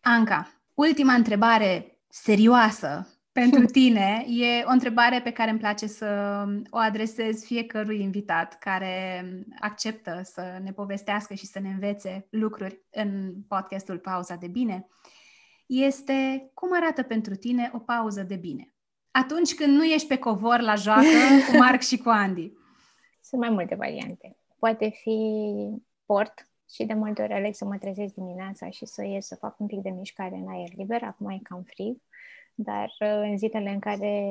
Anca, ultima întrebare serioasă pentru tine e o întrebare pe care îmi place să o adresez fiecărui invitat care acceptă să ne povestească și să ne învețe lucruri în podcastul Pauza de Bine. Este, cum arată pentru tine o pauză de bine? Atunci când nu ești pe covor la joacă cu Marc și cu Andy. Sunt mai multe variante. Poate fi sport și de multe ori aleg să mă trezesc dimineața și să ies să fac un pic de mișcare în aer liber. Acum e cam frig, dar în zilele în care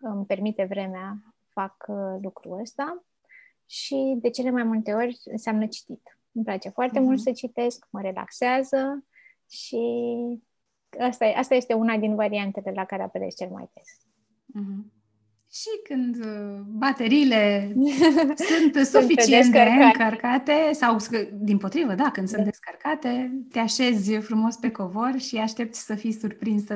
îmi permite vremea fac lucrul ăsta și de cele mai multe ori înseamnă citit. Îmi place foarte mult să citesc, mă relaxează și asta este una din variantele la care apelez cel mai des. Mm-hmm. Și când bateriile sunt suficient de încărcate sau, dimpotrivă, da, când sunt descărcate, te așezi frumos pe covor și aștepți să fii surprinsă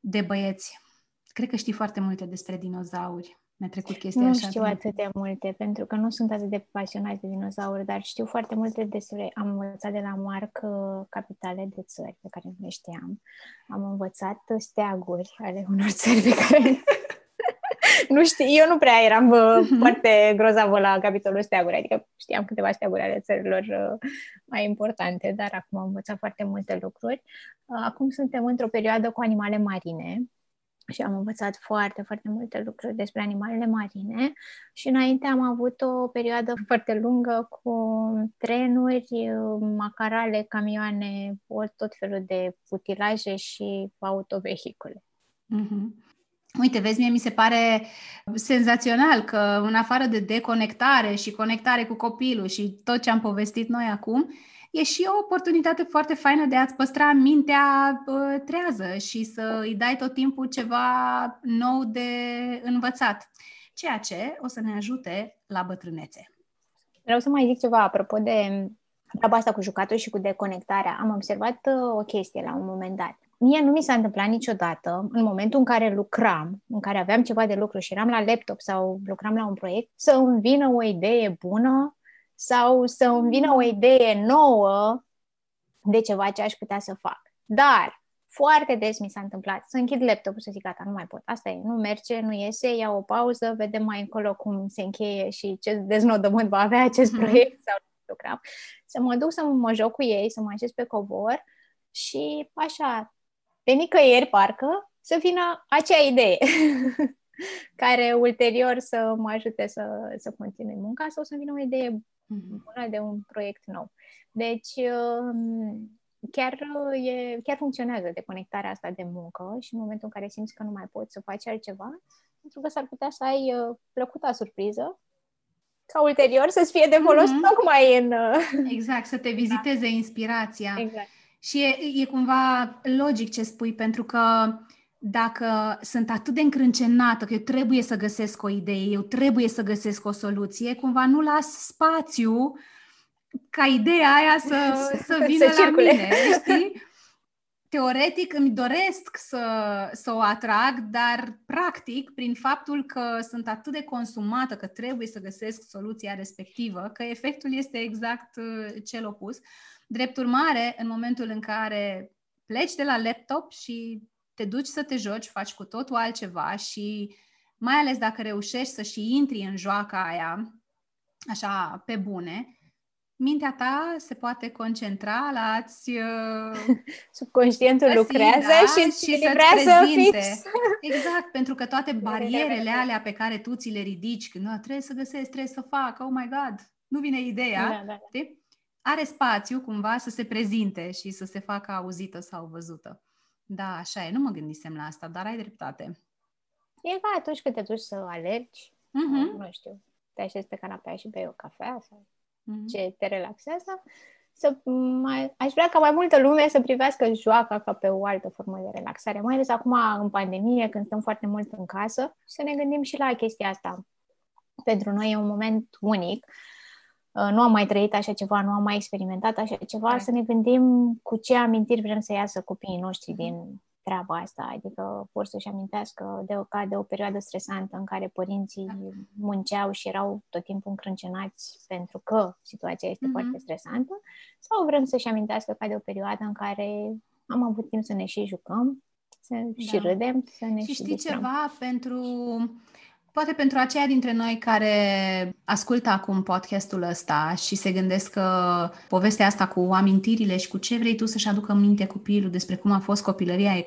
de băieți. Cred că știi foarte multe despre dinozauri. Mi-a trecut chestia așa. Nu știu atât de multe, pentru că nu sunt atât de pasionat de dinozauri, dar știu foarte multe despre... Am învățat de la Marc capitale de țări pe care nu le știam. Am învățat steaguri ale unor țări pe care... nu știu, eu nu prea eram foarte grozavă la capitolul steaguri, adică știam câteva steaguri ale țărilor mai importante, dar acum am învățat foarte multe lucruri. Acum suntem într-o perioadă cu animale marine, și am învățat foarte, foarte multe lucruri despre animalele marine și înainte am avut o perioadă foarte lungă cu trenuri, macarale, camioane, tot felul de utilaje și autovehicule. Mm-hmm. Uite, vezi, mie mi se pare senzațional că în afară de deconectare și conectare cu copilul și tot ce am povestit noi acum, e și o oportunitate foarte faină de a-ți păstra mintea trează și să îi dai tot timpul ceva nou de învățat, ceea ce o să ne ajute la bătrânețe. Vreau să mai zic ceva apropo de treaba asta cu jucatul și cu deconectarea. Am observat o chestie la un moment dat. Mie nu mi s-a întâmplat niciodată, în momentul în care lucram, în care aveam ceva de lucru și eram la laptop sau lucram la un proiect, să îmi vină o idee bună sau să îmi vină o idee nouă de ceva ce aș putea să fac. Dar foarte des mi s-a întâmplat să închid laptopul, să zic gata, nu mai pot, asta e, nu merge, nu iese, iau o pauză, vedem mai încolo cum se încheie și ce deznodământ va avea acest proiect sau lucram. Să mă duc să mă joc cu ei, să mă așez pe covor și așa, de nicăieri parcă, să vină acea idee care ulterior să mă ajute să continui munca sau să vină o idee bună de un proiect nou. Deci chiar funcționează deconectarea asta de muncă și în momentul în care simți că nu mai poți să faci altceva, pentru că s-ar putea să ai plăcuta surpriză ca ulterior să-ți fie de folos tocmai în... Exact, să te viziteze inspirația. Exact. Și e cumva logic ce spui, pentru că dacă sunt atât de încrâncenată că eu trebuie să găsesc o idee, eu trebuie să găsesc o soluție, cumva nu las spațiu ca ideea aia să vină să la mine, știi? Teoretic îmi doresc să o atrag, dar practic, prin faptul că sunt atât de consumată că trebuie să găsesc soluția respectivă, că efectul este exact cel opus. Drept urmare, în momentul în care pleci de la laptop și te duci să te joci, faci cu totul altceva și mai ales dacă reușești să și intri în joaca aia, așa, pe bune, mintea ta se poate concentra la a-ți... Subconștientul lucrează și livrează fix. Exact, pentru că toate barierele alea pe care tu ți le ridici, când trebuie să găsesc, trebuie să fac, oh my God, nu vine ideea, da. Are spațiu cumva să se prezinte și să se facă auzită sau văzută. Da, așa e, nu mă gândisem la asta, dar ai dreptate. E ca atunci când te duci să alergi, nu știu, te așezi pe canapea și bei o cafea sau ce te relaxează, aș vrea ca mai multă lume să privească joaca ca pe o altă formă de relaxare, mai ales acum în pandemie, când stăm foarte mult în casă, să ne gândim și la chestia asta. Pentru noi e un moment unic. Nu am mai trăit așa ceva, nu am mai experimentat așa ceva, să ne gândim cu ce amintiri vrem să iasă copiii noștri din treaba asta, adică vor să-și amintească de o perioadă stresantă în care părinții munceau și erau tot timpul încrâncenați pentru că situația este foarte stresantă, sau vrem să-și amintească ca de o perioadă în care am avut timp să ne și jucăm, să și râdem, să ne și știi distrăm. Ceva pentru... Poate pentru aceia dintre noi care ascultă acum podcastul ăsta și se gândesc că povestea asta cu amintirile și cu ce vrei tu să-și aducă în minte copilul despre cum a fost copilăria e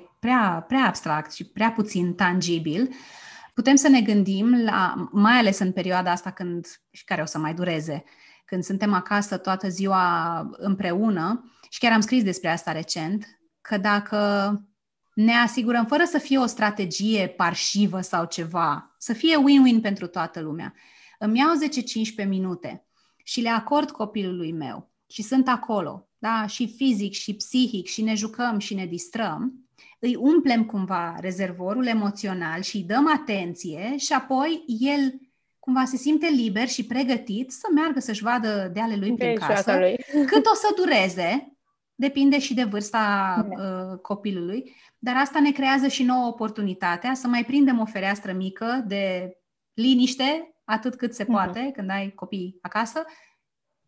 prea abstract și prea puțin tangibil, putem să ne gândim, mai ales în perioada asta când, și care o să mai dureze, când suntem acasă toată ziua împreună, și chiar am scris despre asta recent, că dacă... ne asigurăm, fără să fie o strategie parșivă sau ceva, să fie win-win pentru toată lumea. Îmi iau 10-15 minute și le acord copilului meu și sunt acolo, da? Și fizic și psihic, și ne jucăm și ne distrăm, îi umplem cumva rezervorul emoțional și îi dăm atenție și apoi el cumva se simte liber și pregătit să meargă să-și vadă de ale lui prin casă, cât o să dureze. Depinde și de vârsta copilului, dar asta ne creează și nouă oportunitatea să mai prindem o fereastră mică de liniște, atât cât se poate, când ai copii acasă,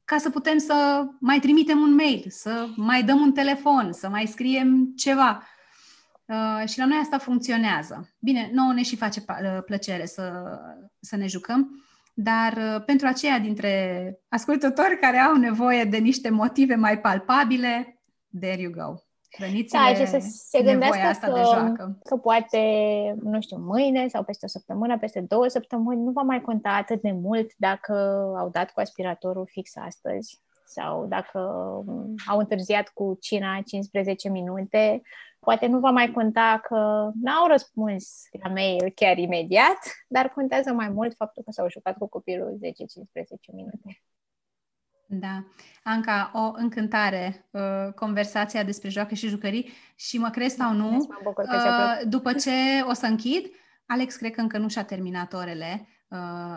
ca să putem să mai trimitem un mail, să mai dăm un telefon, să mai scriem ceva. Și la noi asta funcționează. Bine, nouă ne și face plăcere să ne jucăm. Dar pentru aceia dintre ascultători care au nevoie de niște motive mai palpabile, there you go. Hrăniți-le și să se gândească asta de joacă. Că poate, nu știu, mâine sau peste o săptămână, peste 2 săptămâni, nu va mai conta atât de mult dacă au dat cu aspiratorul fix astăzi sau dacă au întârziat cu cina 15 minute. Poate nu va mai conta că n-au răspuns la mail chiar imediat, dar contează mai mult faptul că s-au jucat cu copilul 10-15 minute. Da. Anca, o încântare conversația despre joacă și jucării și mă crezi sau nu, după ce o să închid, Alex cred că încă nu și-a terminat orele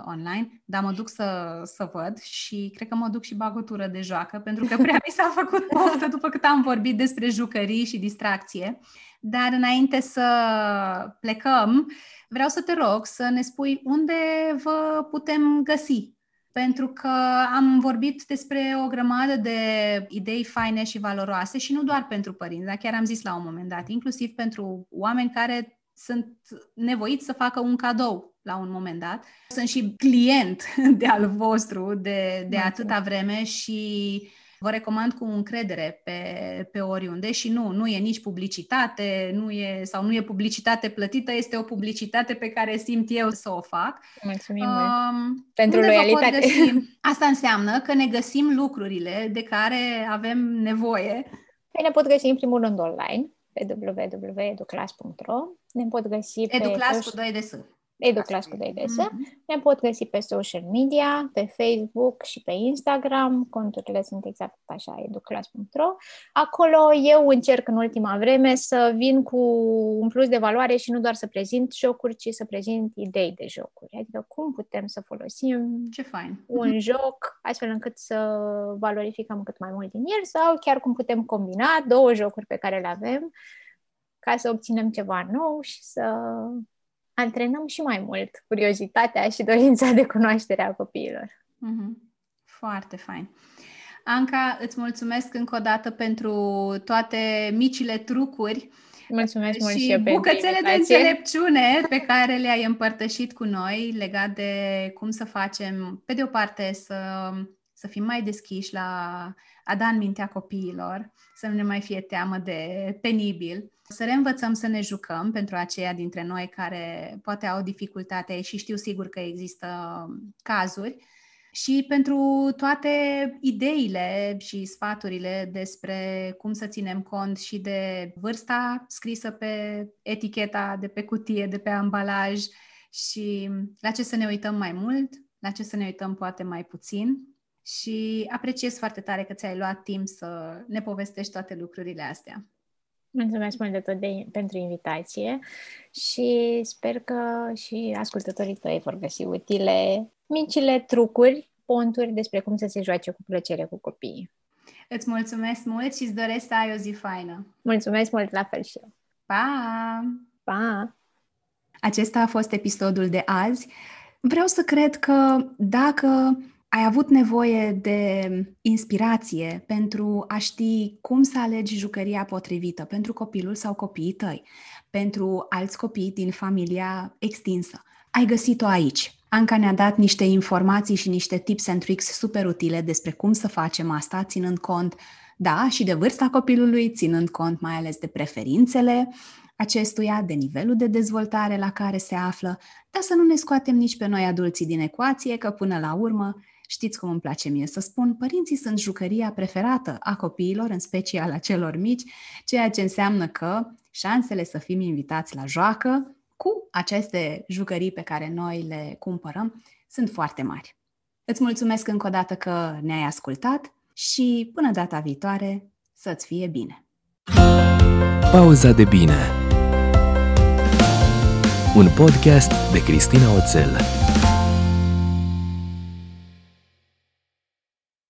online, dar mă duc să văd și cred că mă duc și bag o tură de joacă, pentru că prea mi s-a făcut poftă după cât am vorbit despre jucării și distracție. Dar înainte să plecăm, vreau să te rog să ne spui unde vă putem găsi, pentru că am vorbit despre o grămadă de idei faine și valoroase și nu doar pentru părinți, dar chiar am zis la un moment dat, inclusiv pentru oameni care sunt nevoiți să facă un cadou la un moment dat. Sunt și client de al vostru de atâta vreme și vă recomand cu încredere pe oriunde și nu e nici publicitate, nu e publicitate plătită, este o publicitate pe care simt eu să o fac. Mulțumim pentru loialitate. Asta înseamnă că ne găsim lucrurile de care avem nevoie. Ne pot găsi în primul rând online, pe www.educlass.ro. Ne pot găsi pe EduClass cu 2 de S. EduClass cu 2 de S. Ne pot găsi pe social media, pe Facebook și pe Instagram. Conturile sunt exact așa, educlass.ro. Acolo eu încerc în ultima vreme să vin cu un plus de valoare și nu doar să prezint jocuri, ci să prezint idei de jocuri. Adică cum putem să folosim un joc astfel încât să valorificăm cât mai mult din el sau chiar cum putem combina 2 jocuri pe care le avem ca să obținem ceva nou și să... antrenăm și mai mult curiozitatea și dorința de cunoaștere a copiilor. Foarte fain. Anca, îți mulțumesc încă o dată pentru toate micile trucuri. Mulțumesc mult și eu pentru bucățele de înțelepciune pe care le-ai împărtășit cu noi legat de cum să facem, pe de o parte, să fim mai deschiși la a da în mintea copiilor, să nu ne mai fie teamă de penibil, să reînvățăm să ne jucăm pentru aceia dintre noi care poate au dificultate și știu sigur că există cazuri, și pentru toate ideile și sfaturile despre cum să ținem cont și de vârsta scrisă pe eticheta de pe cutie, de pe ambalaj și la ce să ne uităm mai mult, la ce să ne uităm poate mai puțin. Și apreciez foarte tare că ți-ai luat timp să ne povestești toate lucrurile astea. Mulțumesc mult de tot pentru invitație și sper că și ascultătorii tăi vor găsi utile micile trucuri, ponturi despre cum să se joace cu plăcere cu copiii. Îți mulțumesc mult și îți doresc să ai o zi faină. Mulțumesc mult, la fel și eu. Pa! Pa! Acesta a fost episodul de azi. Vreau să cred că dacă ai avut nevoie de inspirație pentru a ști cum să alegi jucăria potrivită pentru copilul sau copiii tăi, pentru alți copii din familia extinsă, ai găsit-o aici. Anca ne-a dat niște informații și niște tips and tricks super utile despre cum să facem asta, ținând cont, da, și de vârsta copilului, ținând cont mai ales de preferințele acestuia, de nivelul de dezvoltare la care se află, dar să nu ne scoatem nici pe noi adulții din ecuație, că până la urmă, știți cum îmi place mie să spun, părinții sunt jucăria preferată a copiilor, în special a celor mici, ceea ce înseamnă că șansele să fim invitați la joacă cu aceste jucării pe care noi le cumpărăm sunt foarte mari. Îți mulțumesc încă o dată că ne-ai ascultat și până data viitoare să-ți fie bine! Pauza de bine. Un podcast de Cristina Oțel.